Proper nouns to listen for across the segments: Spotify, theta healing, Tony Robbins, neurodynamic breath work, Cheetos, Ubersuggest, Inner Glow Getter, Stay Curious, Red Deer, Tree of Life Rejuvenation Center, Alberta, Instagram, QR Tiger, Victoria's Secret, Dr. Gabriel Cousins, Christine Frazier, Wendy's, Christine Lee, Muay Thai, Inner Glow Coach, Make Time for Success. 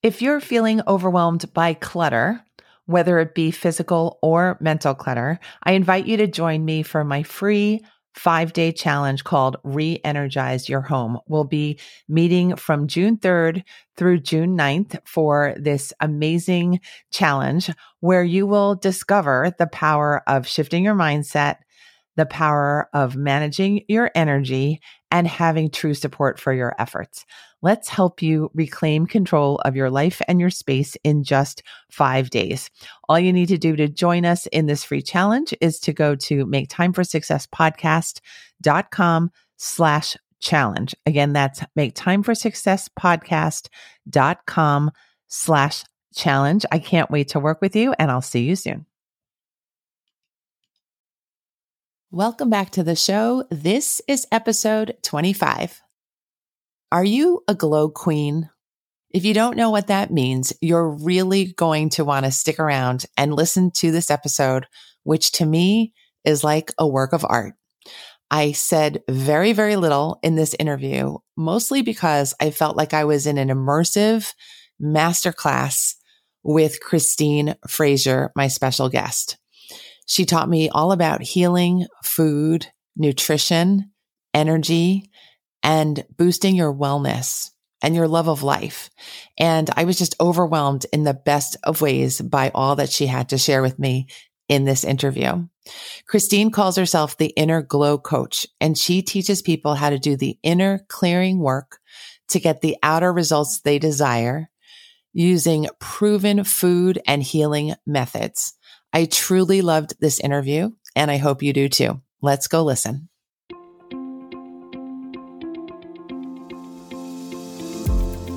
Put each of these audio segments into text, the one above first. If you're feeling overwhelmed by clutter, whether it be physical or mental clutter, I invite you to join me for my free 5-day challenge called Re-Energize Your Home. We'll be meeting from June 3rd through June 9th for this amazing challenge where you will discover the power of shifting your mindset, the power of managing your energy, and having true support for your efforts. Let's help you reclaim control of your life and your space in just 5 days. All you need to do to join us in this free challenge is to go to maketimeforsuccesspodcast.com/challenge. Again, that's maketimeforsuccesspodcast.com/challenge. I can't wait to work with you, and I'll see you soon. Welcome back to the show. This is episode 25. Are you a glow queen? If you don't know what that means, you're really going to want to stick around and listen to this episode, which to me is like a work of art. I said very, very little in this interview, mostly because I felt like I was in an immersive masterclass with Christine Frazier, my special guest. She taught me all about healing, food, nutrition, energy, and boosting your wellness and your love of life. And I was just overwhelmed in the best of ways by all that she had to share with me in this interview. Christine calls herself the Inner Glow Coach, and she teaches people how to do the inner clearing work to get the outer results they desire using proven food and healing methods. I truly loved this interview, and I hope you do too. Let's go listen.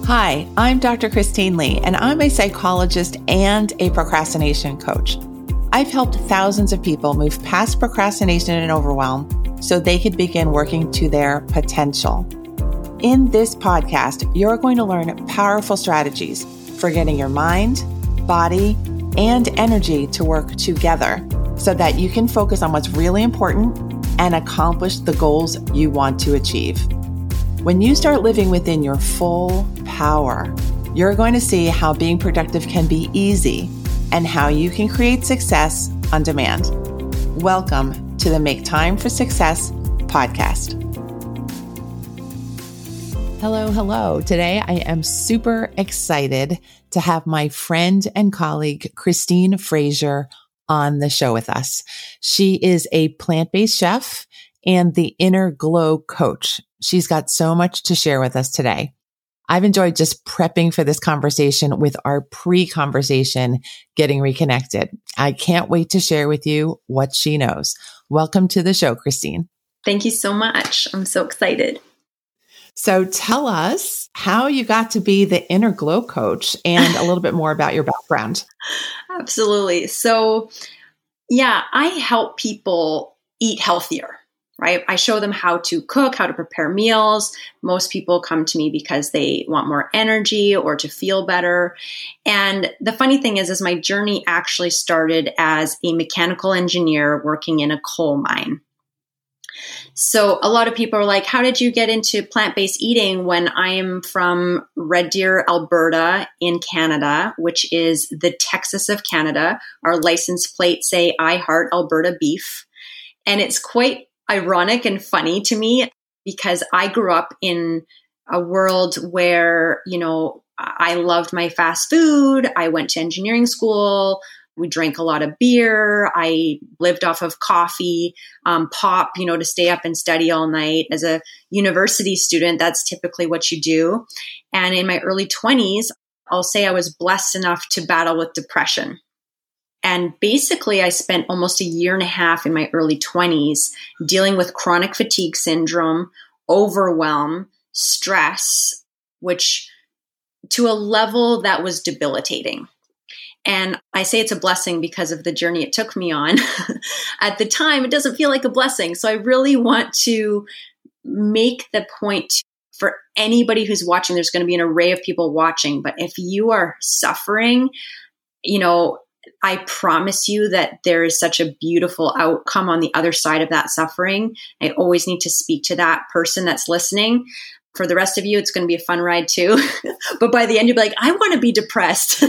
Hi, I'm Dr. Christine Lee, and I'm a psychologist and a procrastination coach. I've helped thousands of people move past procrastination and overwhelm so they could begin working to their potential. In this podcast, you're going to learn powerful strategies for getting your mind, body, and energy to work together so that you can focus on what's really important and accomplish the goals you want to achieve. When you start living within your full power, you're going to see how being productive can be easy and how you can create success on demand. Welcome to the Make Time for Success podcast. Hello, hello. Today I am super excited to have my friend and colleague, Christine Frazier, on the show with us. She is a plant-based chef and the Inner Glow Coach. She's got so much to share with us today. I've enjoyed just prepping for this conversation with our pre-conversation, getting reconnected. I can't wait to share with you what she knows. Welcome to the show, Christine. Thank you so much. I'm so excited. So tell us how you got to be the Inner Glow Coach and a little bit more about your background. Absolutely. So yeah, I help people eat healthier, right? I show them how to cook, how to prepare meals. Most people come to me because they want more energy or to feel better. And the funny thing is my journey actually started as a mechanical engineer working in a coal mine. So a lot of people are like, how did you get into plant-based eating when I am from Red Deer, Alberta in Canada, which is the Texas of Canada. Our license plates say, I heart Alberta beef. And it's quite ironic and funny to me because I grew up in a world where, you know, I loved my fast food. I went to engineering school. We drank a lot of beer. I lived off of coffee, pop, you know, to stay up and study all night. As a university student, that's typically what you do. And in my early 20s, I'll say I was blessed enough to battle with depression. And basically, I spent almost a year and a half in my early 20s dealing with chronic fatigue syndrome, overwhelm, stress, which to a level that was debilitating. And I say it's a blessing because of the journey it took me on. At the time, it doesn't feel like a blessing. So I really want to make the point for anybody who's watching, there's going to be an array of people watching. But if you are suffering, you know, I promise you that there is such a beautiful outcome on the other side of that suffering. I always need to speak to that person that's listening. For the rest of you, it's going to be a fun ride too. But by the end, you'll be like, I want to be depressed.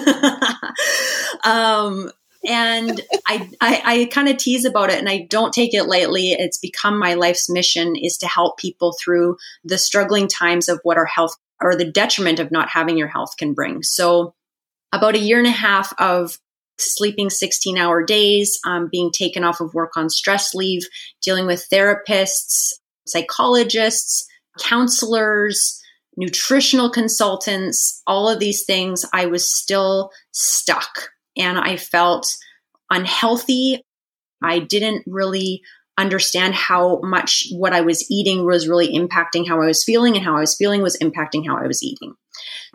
And I kind of tease about it, and I don't take it lightly. It's become my life's mission is to help people through the struggling times of what our health or the detriment of not having your health can bring. So about a year and a half of sleeping 16-hour days, being taken off of work on stress leave, dealing with therapists, psychologists, counselors, nutritional consultants, all of these things, I was still stuck. And I felt unhealthy. I didn't really understand how much what I was eating was really impacting how I was feeling, and how I was feeling was impacting how I was eating.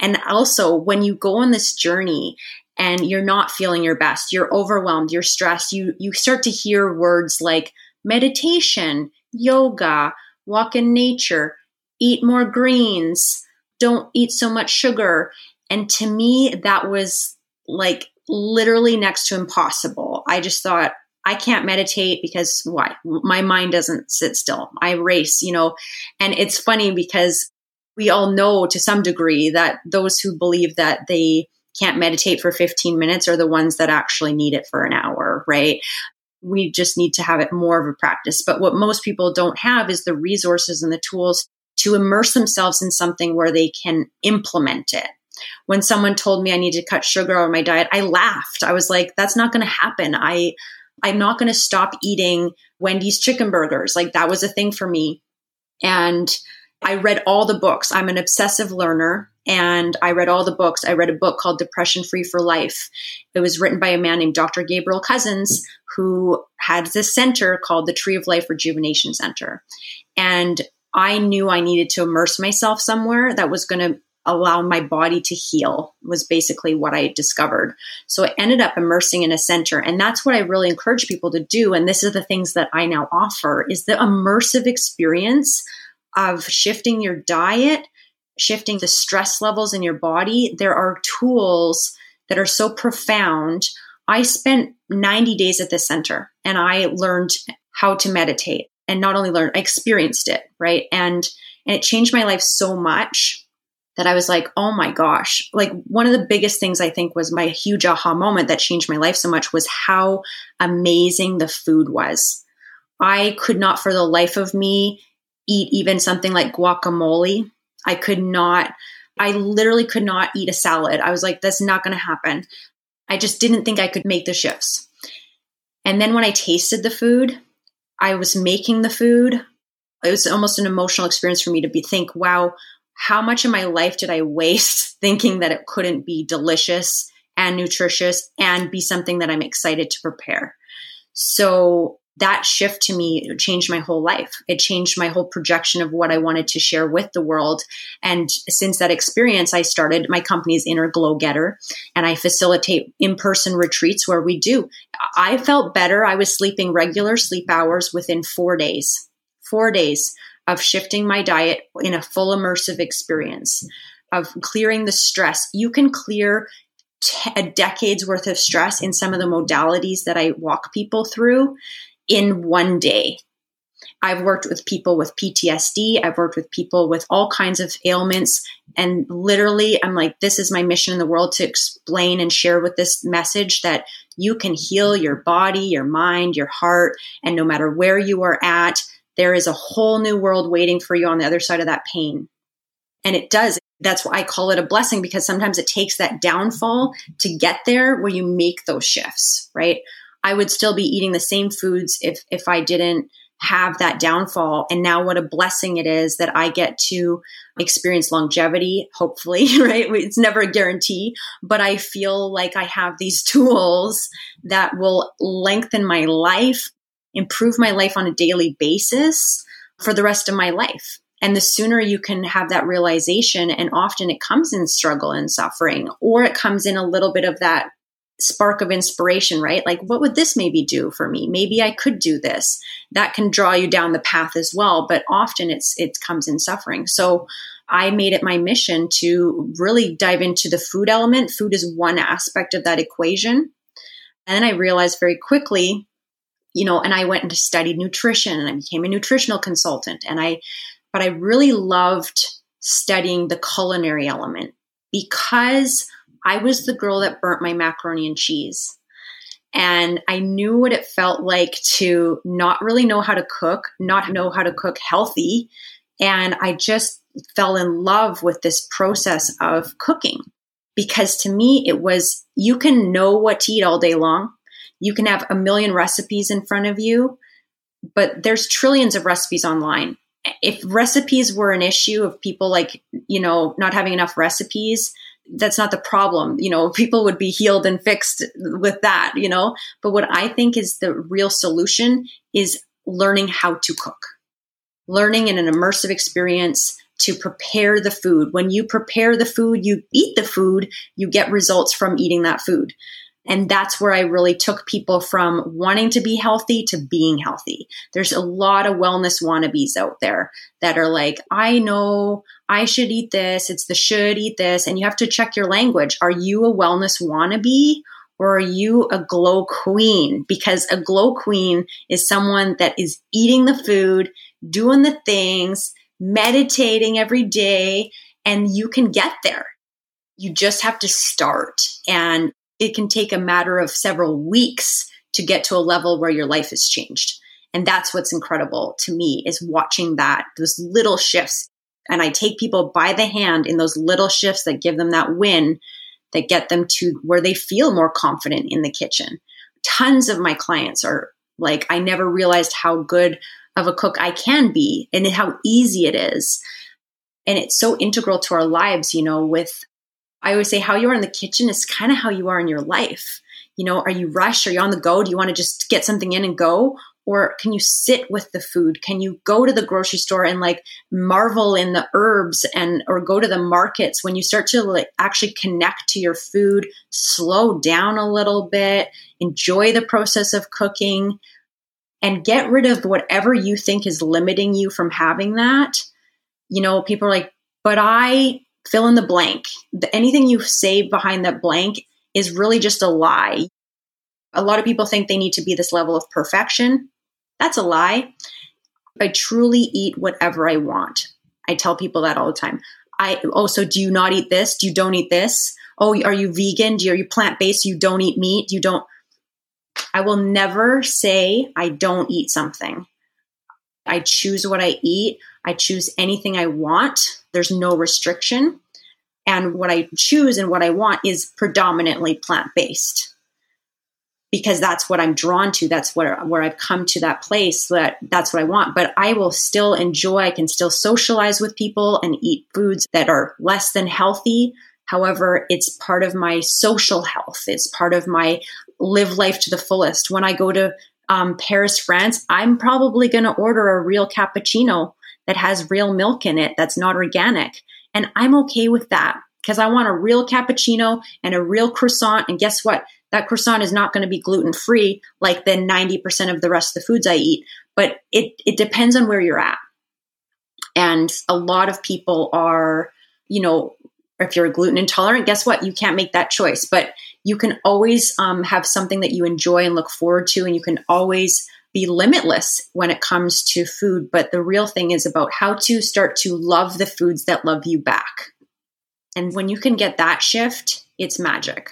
And also, when you go on this journey and you're not feeling your best, you're overwhelmed, you're stressed, you start to hear words like meditation, yoga, walk in nature, eat more greens, don't eat so much sugar. And to me, that was like literally next to impossible. I just thought, I can't meditate because why? My mind doesn't sit still. I race, and it's funny because we all know to some degree that those who believe that they can't meditate for 15 minutes are the ones that actually need it for an hour, right? We just need to have it more of a practice. But what most people don't have is the resources and the tools to immerse themselves in something where they can implement it. When someone told me I need to cut sugar out of my diet, I laughed. I was like, that's not going to happen. I'm not going to stop eating Wendy's chicken burgers. Like, that was a thing for me. And I read all the books. I'm an obsessive learner, and I read all the books. I read a book called Depression Free for Life. It was written by a man named Dr. Gabriel Cousins, who had this center called the Tree of Life Rejuvenation Center. And I knew I needed to immerse myself somewhere that was going to allow my body to heal, was basically what I discovered. So I ended up immersing in a center. And that's what I really encourage people to do. And this is the things that I now offer is the immersive experience of shifting your diet, shifting the stress levels in your body. There are tools that are so profound. I spent 90 days at this center, and I learned how to meditate, and not only learned, I experienced it, right? And it changed my life so much that I was like, oh my gosh, like one of the biggest things I think was my huge aha moment that changed my life so much was how amazing the food was. I could not for the life of me eat even something like guacamole. I literally could not eat a salad. I was like, that's not going to happen. I just didn't think I could make the shifts. And then when I tasted the food, I was making the food. It was almost an emotional experience for me to think, wow, how much of my life did I waste thinking that it couldn't be delicious and nutritious and be something that I'm excited to prepare? So that shift to me changed my whole life. It changed my whole projection of what I wanted to share with the world. And since that experience, I started my company's Inner Glow Getter, and I facilitate in-person retreats where we do. I felt better. I was sleeping regular sleep hours within 4 days. 4 days of shifting my diet in a full immersive experience, of clearing the stress. You can clear a decade's worth of stress in some of the modalities that I walk people through in 1 day. I've worked with people with PTSD. I've worked with people with all kinds of ailments. And literally, I'm like, this is my mission in the world, to explain and share with this message that you can heal your body, your mind, your heart, and no matter where you are at, there is a whole new world waiting for you on the other side of that pain. And it does. That's why I call it a blessing, because sometimes it takes that downfall to get there where you make those shifts, right? I would still be eating the same foods if I didn't have that downfall. And now what a blessing it is that I get to experience longevity, hopefully, right? It's never a guarantee, but I feel like I have these tools that will lengthen my life, improve my life on a daily basis for the rest of my life. And the sooner you can have that realization, and often it comes in struggle and suffering, or it comes in a little bit of that spark of inspiration, right? Like, what would this maybe do for me? Maybe I could do this. That can draw you down the path as well. But often it comes in suffering. So I made it my mission to really dive into the food element. Food is one aspect of that equation. And then I realized very quickly, and I went and studied nutrition, and I became a nutritional consultant. But I really loved studying the culinary element because I was the girl that burnt my macaroni and cheese. And I knew what it felt like to not really know how to cook, not know how to cook healthy. And I just fell in love with this process of cooking because to me, it was, you can know what to eat all day long. You can have a million recipes in front of you, but there's trillions of recipes online. If recipes were an issue of people like, you know, not having enough recipes, that's not the problem. You know, people would be healed and fixed with that, you know, but what I think is the real solution is learning how to cook, learning in an immersive experience to prepare the food. When you prepare the food, you eat the food, you get results from eating that food. And that's where I really took people from wanting to be healthy to being healthy. There's a lot of wellness wannabes out there that are like, I know I should eat this. It's the should eat this. And you have to check your language. Are you a wellness wannabe or are you a glow queen? Because a glow queen is someone that is eating the food, doing the things, meditating every day, and you can get there. You just have to start. And it can take a matter of several weeks to get to a level where your life has changed. And that's what's incredible to me is watching that, those little shifts. And I take people by the hand in those little shifts that give them that win, that get them to where they feel more confident in the kitchen. Tons of my clients are like, I never realized how good of a cook I can be and how easy it is. And it's so integral to our lives, you know, with I always say how you are in the kitchen is kind of how you are in your life. You know, are you rushed? Are you on the go? Do you want to just get something in and go? Or can you sit with the food? Can you go to the grocery store and like marvel in the herbs and, or go to the markets when you start to like actually connect to your food, slow down a little bit, enjoy the process of cooking and get rid of whatever you think is limiting you from having that. You know, people are like, but I fill in the blank. Anything you say behind that blank is really just a lie. A lot of people think they need to be this level of perfection. That's a lie. I truly eat whatever I want. I tell people that all the time. So do you not eat this? Do you don't eat this? Oh, are you vegan? Are you plant-based? You don't eat meat? You don't. I will never say I don't eat something. I choose what I eat. I choose anything I want. There's no restriction. And what I choose and what I want is predominantly plant-based because that's what I'm drawn to. That's where I've come to that place that that's what I want. But I will still enjoy, I can still socialize with people and eat foods that are less than healthy. However, it's part of my social health. It's part of my live life to the fullest. When I go to Paris, France, I'm probably going to order a real cappuccino that has real milk in it that's not organic. And I'm okay with that because I want a real cappuccino and a real croissant. And guess what? That croissant is not going to be gluten-free like the 90% of the rest of the foods I eat. But it depends on where you're at. And a lot of people are, you know, if you're gluten intolerant, guess what? You can't make that choice. But you can always have something that you enjoy and look forward to. And you can always be limitless when it comes to food. But the real thing is about how to start to love the foods that love you back. And when you can get that shift, it's magic.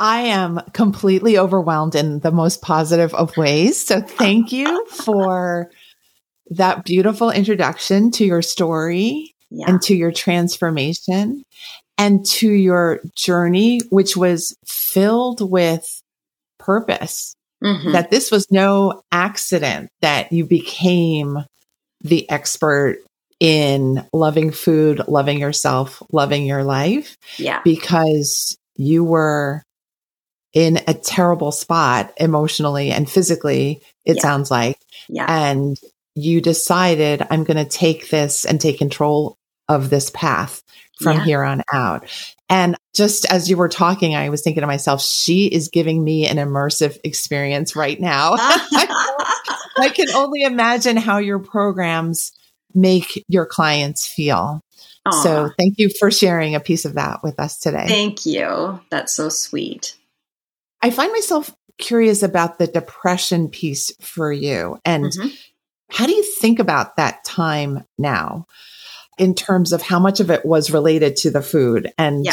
I am completely overwhelmed in the most positive of ways. So thank you for that beautiful introduction to your story and to your transformation and to your journey, which was filled with purpose. Mm-hmm. That this was no accident that you became the expert in loving food, loving yourself, loving your life, because you were in a terrible spot emotionally and physically, it sounds like, and you decided, I'm going to take this and take control of this path from here on out. And just as you were talking, I was thinking to myself, she is giving me an immersive experience right now. I can only imagine how your programs make your clients feel. Aww. So thank you for sharing a piece of that with us today. Thank you. That's so sweet. I find myself curious about the depression piece for you. And how do you think about that time now? in terms of how much of it was related to the food and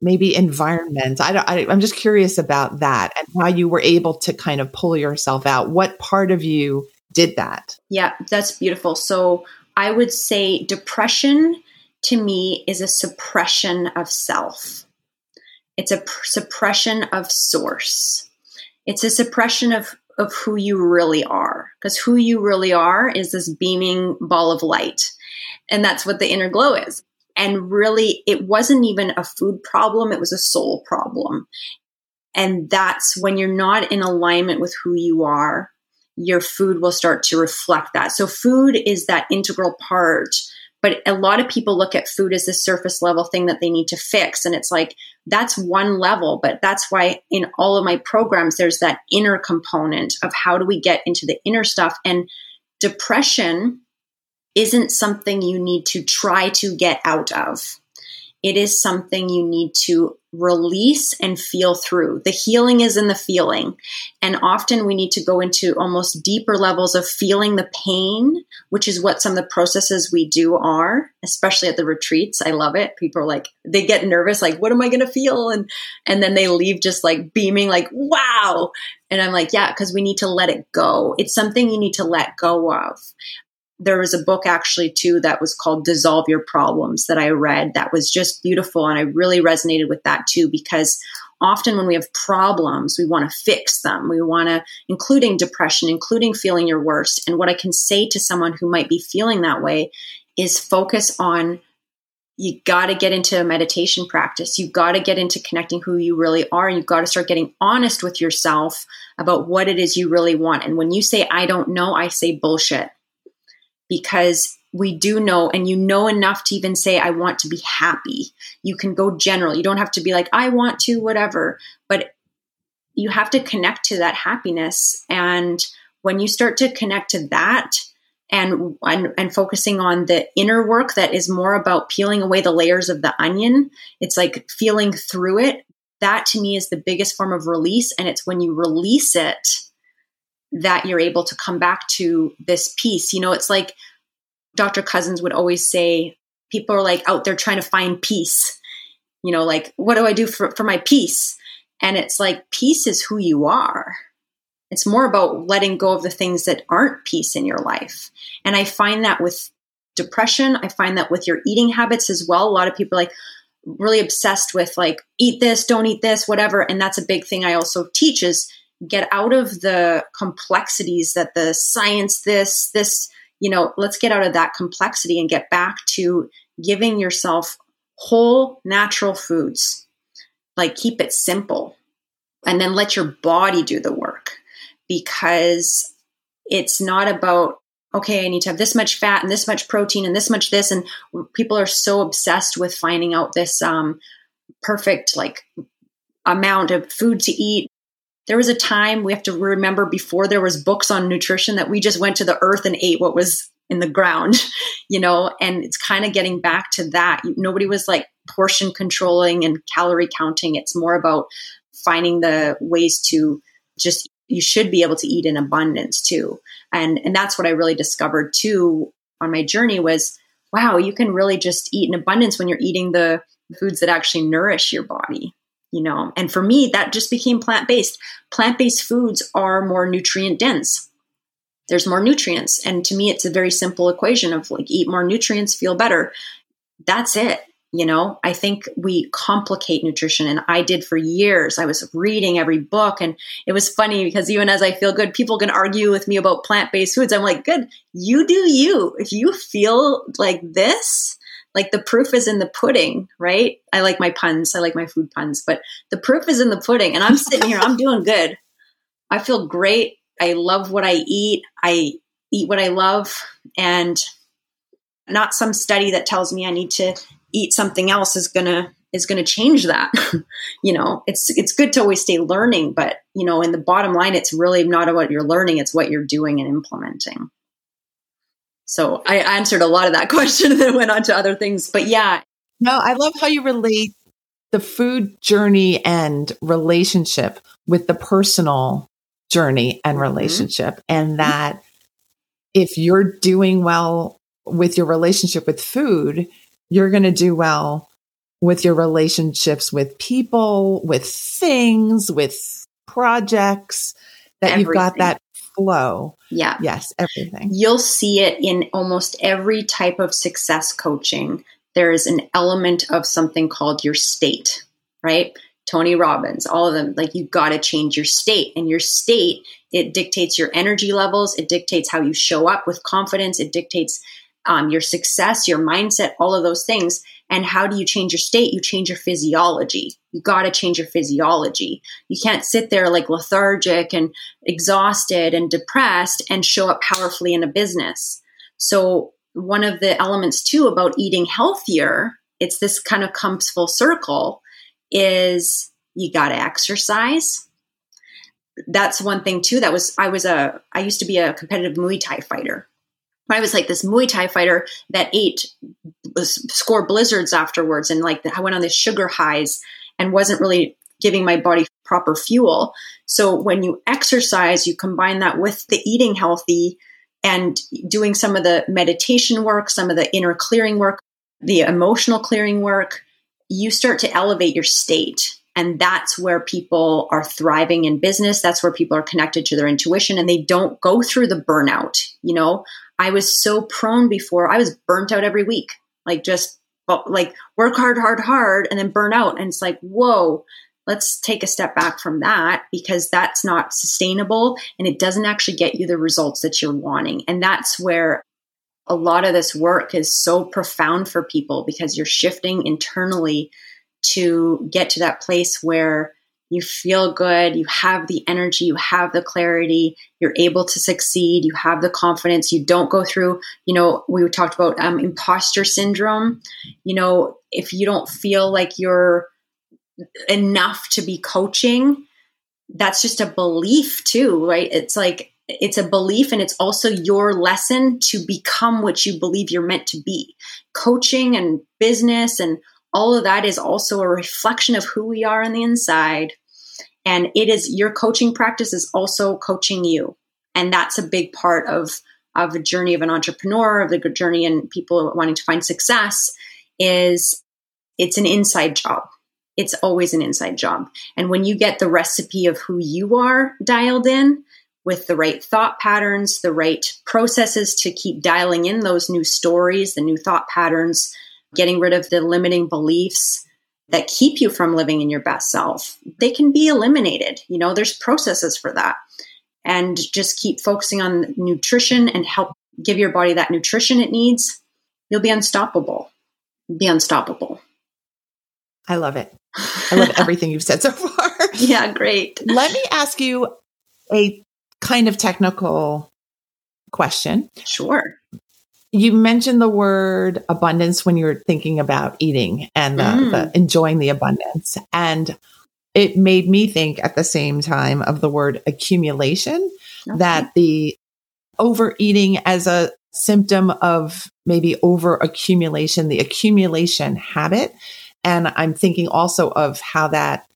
maybe environment. I'm just curious about that and how you were able to kind of pull yourself out. What part of you did that? Yeah, that's beautiful. So I would say depression to me is a suppression of self. It's a suppression of source. It's a suppression of who you really are, because who you really are is this beaming ball of light. And that's what the inner glow is. And really, it wasn't even a food problem. It was a soul problem. And that's when you're not in alignment with who you are, your food will start to reflect that. So food is that integral part. But a lot of people look at food as the surface level thing that they need to fix. And it's like, that's one level. But that's why in all of my programs, there's that inner component of how do we get into the inner stuff. And depression isn't something you need to try to get out of. It is something you need to release and feel through. The healing is in the feeling. And often we need to go into almost deeper levels of feeling the pain, which is what some of the processes we do are, especially at the retreats. I love it. People are like, they get nervous, like, what am I going to feel? And then they leave just like beaming, like, wow. And I'm like, yeah, because we need to let it go. It's something you need to let go of. There was a book actually too that was called Dissolve Your Problems that I read that was just beautiful. And I really resonated with that too, because often when we have problems, we want to fix them. We want to, including depression, including feeling your worst. And what I can say to someone who might be feeling that way is focus on, you got to get into a meditation practice. You got to get into connecting who you really are. And you got to start getting honest with yourself about what it is you really want. And when you say, I don't know, I say bullshit. Because we do know, and you know enough to even say, I want to be happy. You can go general. You don't have to be like, I want to, whatever. But you have to connect to that happiness. And when you start to connect to that and focusing on the inner work that is more about peeling away the layers of the onion, it's like feeling through it. That to me is the biggest form of release. And it's when you release it that you're able to come back to this peace. You know, it's like Dr. Cousins would always say, people are like out there trying to find peace. You know, like, what do I do for my peace? And it's like, peace is who you are. It's more about letting go of the things that aren't peace in your life. And I find that with depression, I find that with your eating habits as well. A lot of people are like really obsessed with like, eat this, don't eat this, whatever. And that's a big thing I also teach is, get out of the complexities that the science, this, you know, let's get out of that complexity and get back to giving yourself whole natural foods. Like, keep it simple and then let your body do the work, because it's not about, okay, I need to have this much fat and this much protein and this much this. And people are so obsessed with finding out this perfect like amount of food to eat. There was a time, we have to remember, before there was books on nutrition, that we just went to the earth and ate what was in the ground, you know, and it's kind of getting back to that. Nobody was like portion controlling and calorie counting. It's more about finding the ways to just, you should be able to eat in abundance too. And that's what I really discovered too on my journey was, wow, you can really just eat in abundance when you're eating the foods that actually nourish your body. You know, and for me, that just became plant-based. Plant-based foods are more nutrient dense. There's more nutrients. And to me, it's a very simple equation of like, eat more nutrients, feel better. That's it. You know, I think we complicate nutrition. And I did for years. I was reading every book. And it was funny because even as I feel good, people can argue with me about plant-based foods. I'm like, good, you do you. If you feel like this, like the proof is in the pudding, right? I like my puns. I like my food puns, but the proof is in the pudding. And I'm sitting here, I'm doing good. I feel great. I love what I eat. I eat what I love, and not some study that tells me I need to eat something else is going to change that. You know, it's good to always stay learning, but you know, in the bottom line, it's really not about your learning. It's what you're doing and implementing. So I answered a lot of that question and then went on to other things, but yeah. No, I love how you relate the food journey and relationship with the personal journey and relationship. Mm-hmm. And that if you're doing well with your relationship with food, you're going to do well with your relationships with people, with things, with projects, that everything. You've got that flow. Yeah. Yes, everything. You'll see it in almost every type of success coaching. There is an element of something called your state, right? Tony Robbins, all of them, like, you've got to change your state. And your state, it dictates your energy levels. It dictates how you show up with confidence. It dictates your success, your mindset, all of those things. And how do you change your state? You change your physiology. You got to change your physiology. You can't sit there like lethargic and exhausted and depressed and show up powerfully in a business. So one of the elements too about eating healthier, it's this kind of comes full circle, is you got to exercise. That's one thing too. That was, I used to be a competitive Muay Thai fighter. I was like this Muay Thai fighter that ate score blizzards afterwards. And like I went on this sugar highs and wasn't really giving my body proper fuel. So when you exercise, you combine that with the eating healthy and doing some of the meditation work, some of the inner clearing work, the emotional clearing work, you start to elevate your state. And that's where people are thriving in business. That's where people are connected to their intuition and they don't go through the burnout. You know, I was so prone before. I was burnt out every week, like just like work hard, and then burn out. And it's like, whoa, let's take a step back from that, because that's not sustainable and it doesn't actually get you the results that you're wanting. And that's where a lot of this work is so profound for people, because you're shifting internally to get to that place where you feel good, you have the energy, you have the clarity, you're able to succeed, you have the confidence, you don't go through, you know, we talked about imposter syndrome. You know, if you don't feel like you're enough to be coaching, that's just a belief too, right? It's like, it's a belief, and it's also your lesson to become what you believe you're meant to be. Coaching and business and all of that is also a reflection of who we are on the inside. And it is, your coaching practice is also coaching you. And that's a big part of the journey of an entrepreneur, of the journey and people wanting to find success, is it's an inside job. It's always an inside job. And when you get the recipe of who you are dialed in with the right thought patterns, the right processes to keep dialing in those new stories, the new thought patterns, getting rid of the limiting beliefs that keep you from living in your best self, they can be eliminated. You know, there's processes for that. And just keep focusing on nutrition and help give your body that nutrition it needs. You'll be unstoppable. Be unstoppable. I love it. I love everything you've said so far. Yeah, great. Let me ask you a kind of technical question. Sure. You mentioned the word abundance when you were thinking about eating and the enjoying the abundance. And it made me think at the same time of the word accumulation, that the overeating as a symptom of maybe over accumulation, the accumulation habit. And I'm thinking also of how that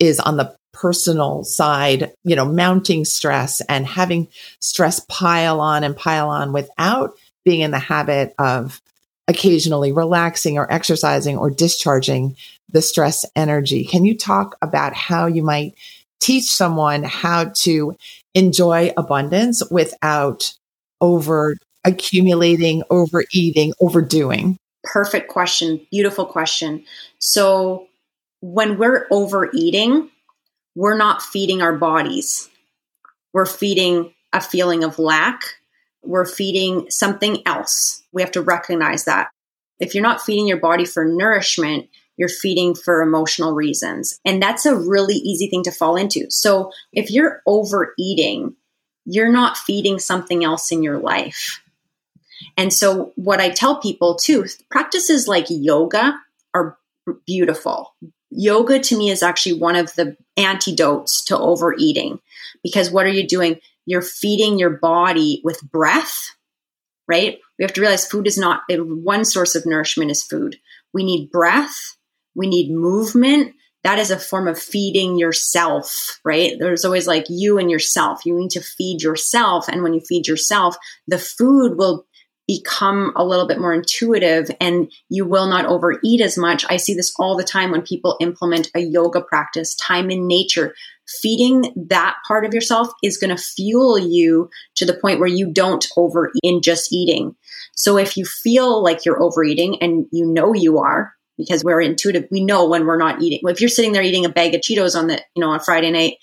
is on the personal side, you know, mounting stress and having stress pile on and pile on without being in the habit of occasionally relaxing or exercising or discharging the stress energy. Can you talk about how you might teach someone how to enjoy abundance without over accumulating, overeating, overdoing? Perfect question. Beautiful question. So when we're overeating, we're not feeding our bodies. We're feeding a feeling of lack. We're feeding something else. We have to recognize that. If you're not feeding your body for nourishment, you're feeding for emotional reasons. And that's a really easy thing to fall into. So if you're overeating, you're not feeding something else in your life. And so what I tell people too, practices like yoga are beautiful. Yoga to me is actually one of the antidotes to overeating, because what are you doing? You're feeding your body with breath, right? We have to realize food is not, one source of nourishment is food. We need breath. We need movement. That is a form of feeding yourself, right? There's always like you and yourself. You need to feed yourself. And when you feed yourself, the food will become a little bit more intuitive and you will not overeat as much. I see this all the time when people implement a yoga practice, time in nature. Feeding that part of yourself is going to fuel you to the point where you don't overeat in just eating. So if you feel like you're overeating, and you know you are, because we're intuitive, we know when we're not eating. If you're sitting there eating a bag of Cheetos on the, you know, on Friday night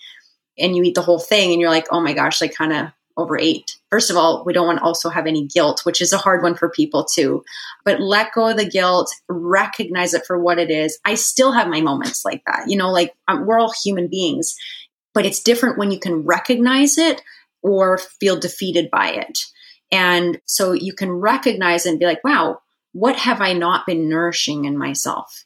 and you eat the whole thing and you're like, oh my gosh, I kind of overate. First of all, we don't want to also have any guilt, which is a hard one for people too. But let go of the guilt, recognize it for what it is. I still have my moments like that, you know, like we're all human beings, but it's different when you can recognize it or feel defeated by it. And so you can recognize and be like, wow, what have I not been nourishing in myself?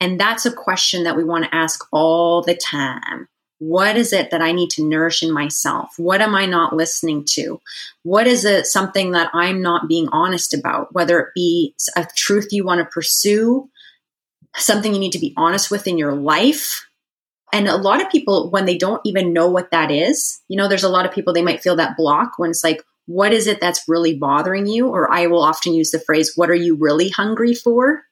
And that's a question that we want to ask all the time. What is it that I need to nourish in myself? What am I not listening to? What is it, something that I'm not being honest about, whether it be a truth you want to pursue, something you need to be honest with in your life? And a lot of people, when they don't even know what that is, you know, there's a lot of people, they might feel that block when it's like, what is it that's really bothering you? Or I will often use the phrase, what are you really hungry for?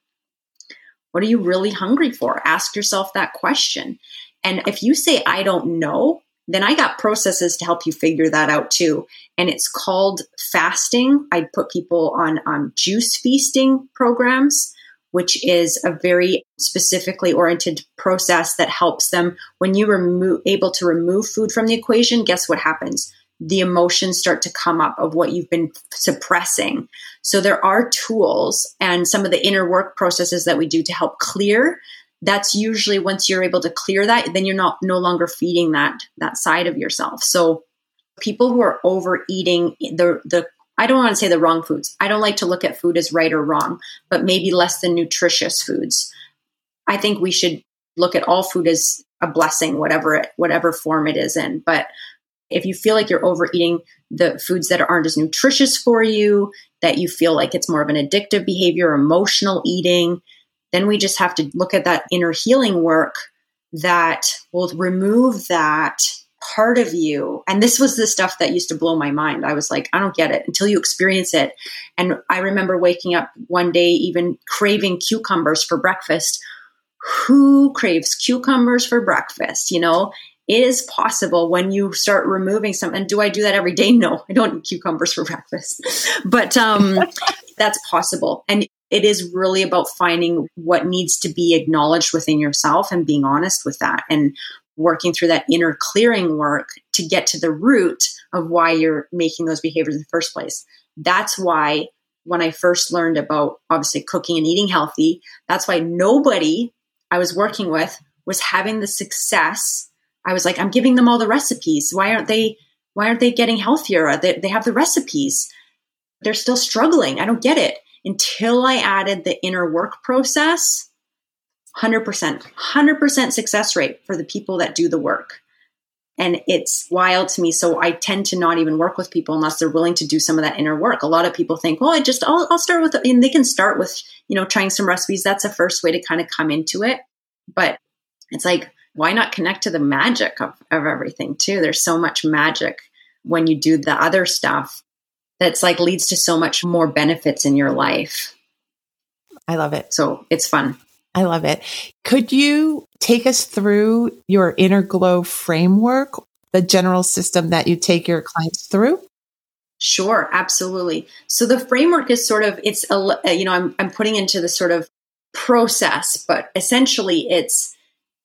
What are you really hungry for? Ask yourself that question. And if you say, I don't know, then I got processes to help you figure that out too. And it's called fasting. I put people on juice feasting programs, which is a very specifically oriented process that helps them. When you are able to remove food from the equation, guess what happens? The emotions start to come up of what you've been suppressing. So there are tools and some of the inner work processes that we do to help clear. That's usually once you're able to clear that, then you're not no longer feeding that side of yourself. So people who are overeating the I don't want to say the wrong foods. I don't like to look at food as right or wrong, but maybe less than nutritious foods. I think we should look at all food as a blessing, whatever form it is in. But if you feel like you're overeating the foods that aren't as nutritious for you, that you feel like it's more of an addictive behavior, emotional eating, then we just have to look at that inner healing work that will remove that part of you. And this was the stuff that used to blow my mind. I was like, I don't get it until you experience it. And I remember waking up one day, even craving cucumbers for breakfast. Who craves cucumbers for breakfast? You know, it is possible when you start removing something. Do I do that every day? No, I don't eat cucumbers for breakfast, but that's possible. And it is really about finding what needs to be acknowledged within yourself and being honest with that and working through that inner clearing work to get to the root of why you're making those behaviors in the first place. That's why when I first learned about obviously cooking and eating healthy, that's why nobody I was working with was having the success. I was like, I'm giving them all the recipes. Why aren't they getting healthier? They have the recipes. They're still struggling. I don't get it. Until I added the inner work process, 100% success rate for the people that do the work. And it's wild to me. So I tend to not even work with people unless they're willing to do some of that inner work. A lot of people think, well, I'll start with, and they can start with, you know, trying some recipes. That's the first way to kind of come into it. But it's like, why not connect to the magic of everything too? There's so much magic when you do the other stuff. That's like leads to so much more benefits in your life. I love it. So it's fun. I love it. Could you take us through your Inner Glow framework, the general system that you take your clients through? Sure, absolutely. So the framework is sort of, it's, you know, I'm putting into the sort of process, but essentially it's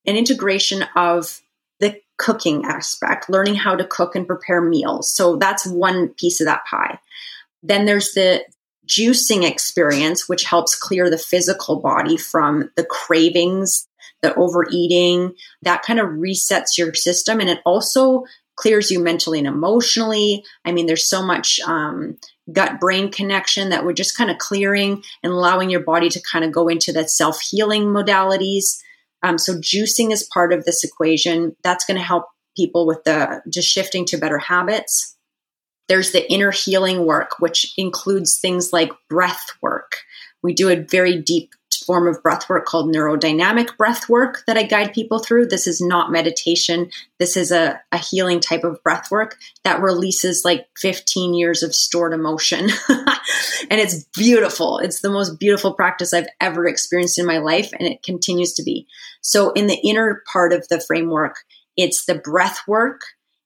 an integration of the cooking aspect, learning how to cook and prepare meals. So that's one piece of that pie. Then there's the juicing experience, which helps clear the physical body from the cravings, the overeating. That kind of resets your system. And it also clears you mentally and emotionally. I mean, there's so much gut-brain connection that we're just kind of clearing and allowing your body to kind of go into that self-healing modalities. So juicing is part of this equation. That's going to help people with the just shifting to better habits. There's the inner healing work, which includes things like breath work. We do a very deep form of breath work called neurodynamic breath work that I guide people through. This is not meditation. This is a healing type of breath work that releases like 15 years of stored emotion. And it's beautiful. It's the most beautiful practice I've ever experienced in my life, and it continues to be. So in the inner part of the framework, it's the breath work,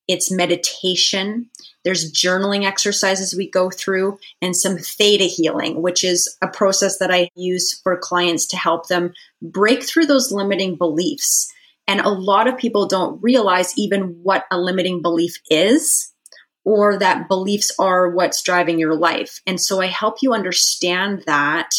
it's meditation, there's journaling exercises we go through, and some theta healing, which is a process that I use for clients to help them break through those limiting beliefs. And a lot of people don't realize even what a limiting belief is, or that beliefs are what's driving your life. And so I help you understand that.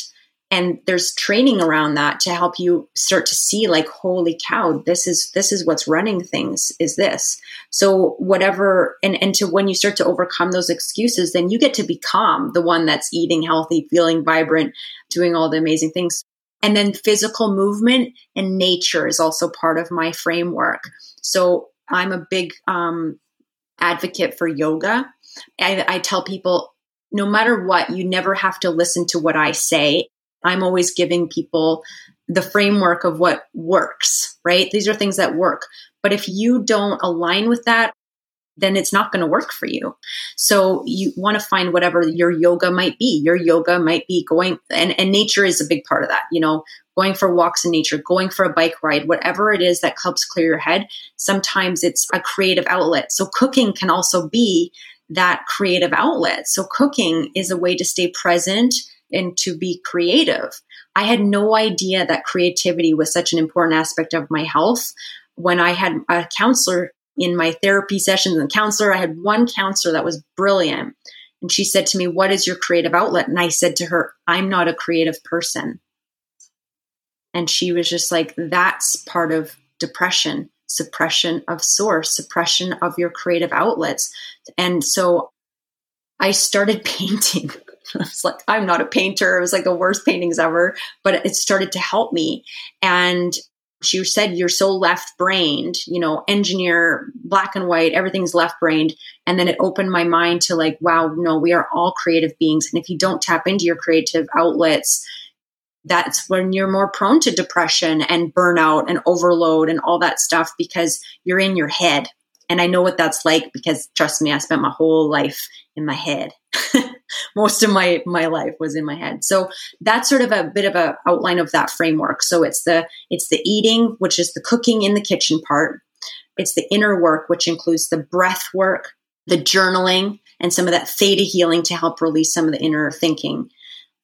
And there's training around that to help you start to see, like, holy cow, this is what's running things, is this. So whatever, and to when you start to overcome those excuses, then you get to become the one that's eating healthy, feeling vibrant, doing all the amazing things. And then physical movement and nature is also part of my framework. So I'm a big advocate for yoga. I tell people, no matter what, you never have to listen to what I say. I'm always giving people the framework of what works, right? These are things that work. But if you don't align with that, then it's not going to work for you. So you want to find whatever your yoga might be. Your yoga might be going, and nature is a big part of that, you know, going for walks in nature, going for a bike ride, whatever it is that helps clear your head. Sometimes it's a creative outlet. So cooking can also be that creative outlet. So cooking is a way to stay present and to be creative. I had no idea that creativity was such an important aspect of my health. When I had a counselor in my therapy sessions and counselor, I had one counselor that was brilliant. And she said to me, "What is your creative outlet?" And I said to her, "I'm not a creative person." And she was just like, that's part of depression, suppression of source, suppression of your creative outlets. And so I started painting. I was like, I'm not a painter. It was like the worst paintings ever, but it started to help me. And she said, "You're so left-brained, you know, engineer, black and white, everything's left-brained." And then it opened my mind to like, wow, no, we are all creative beings. And if you don't tap into your creative outlets, that's when you're more prone to depression and burnout and overload and all that stuff, because you're in your head. And I know what that's like, because trust me, I spent my whole life in my head. Most of my life was in my head. So that's sort of a bit of a outline of that framework. So it's the eating, which is the cooking in the kitchen part. It's the inner work, which includes the breath work, the journaling, and some of that theta healing to help release some of the inner thinking,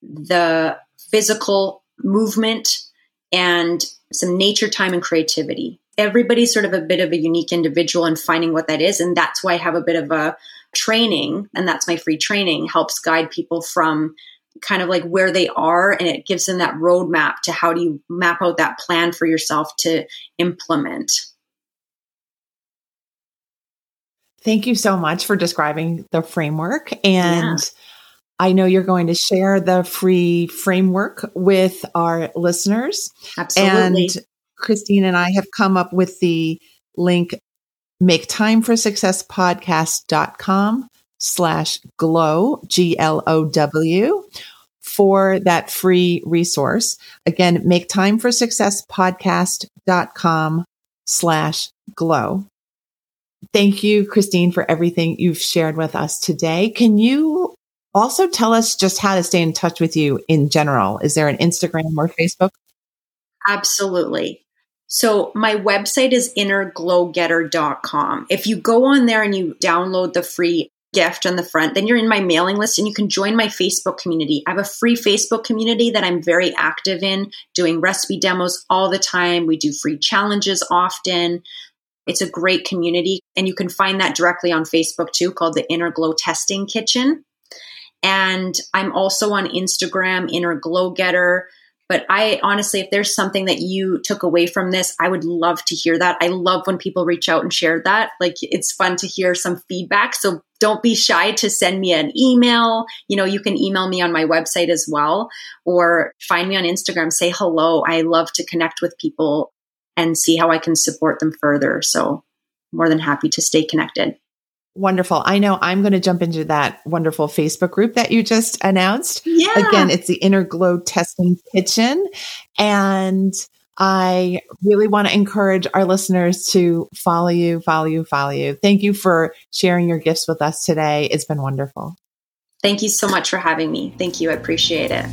the physical movement, and some nature time and creativity. Everybody's sort of a bit of a unique individual and finding what that is. And that's why I have a bit of a training, and that's my free training, helps guide people from kind of like where they are. And it gives them that roadmap to how do you map out that plan for yourself to implement. Thank you so much for describing the framework. And yeah. I know you're going to share the free framework with our listeners. Absolutely. And Christine and I have come up with the link, maketimeforsuccesspodcast.com/glow, GLOW, for that free resource. Again, maketimeforsuccesspodcast.com/glow. Thank you, Christine, for everything you've shared with us today. Can you also tell us just how to stay in touch with you in general? Is there an Instagram or Facebook? Absolutely. So my website is innerglowgetter.com. If you go on there and you download the free gift on the front, then you're in my mailing list and you can join my Facebook community. I have a free Facebook community that I'm very active in, doing recipe demos all the time. We do free challenges often. It's a great community, and you can find that directly on Facebook too, called the Inner Glow Testing Kitchen. And I'm also on Instagram, Inner Glow Getter. But I honestly, if there's something that you took away from this, I would love to hear that. I love when people reach out and share that. Like, it's fun to hear some feedback. So don't be shy to send me an email. You know, you can email me on my website as well, or find me on Instagram, say hello. I love to connect with people and see how I can support them further. So more than happy to stay connected. Wonderful. I know I'm going to jump into that wonderful Facebook group that you just announced. Yeah. Again, it's the Inner Glow Testing Kitchen. And I really want to encourage our listeners to follow you, follow you, follow you. Thank you for sharing your gifts with us today. It's been wonderful. Thank you so much for having me. Thank you. I appreciate it.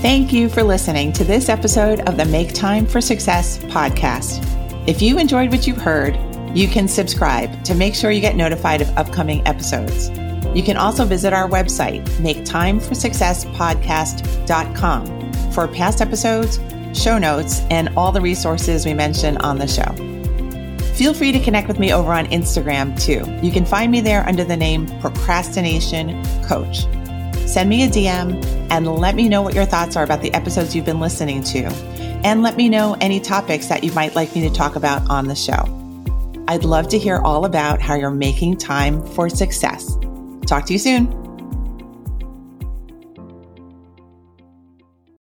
Thank you for listening to this episode of the Make Time for Success podcast. If you enjoyed what you heard, you can subscribe to make sure you get notified of upcoming episodes. You can also visit our website, maketimeforsuccesspodcast.com, for past episodes, show notes, and all the resources we mention on the show. Feel free to connect with me over on Instagram too. You can find me there under the name Procrastination Coach. Send me a DM and let me know what your thoughts are about the episodes you've been listening to. And let me know any topics that you might like me to talk about on the show. I'd love to hear all about how you're making time for success. Talk to you soon.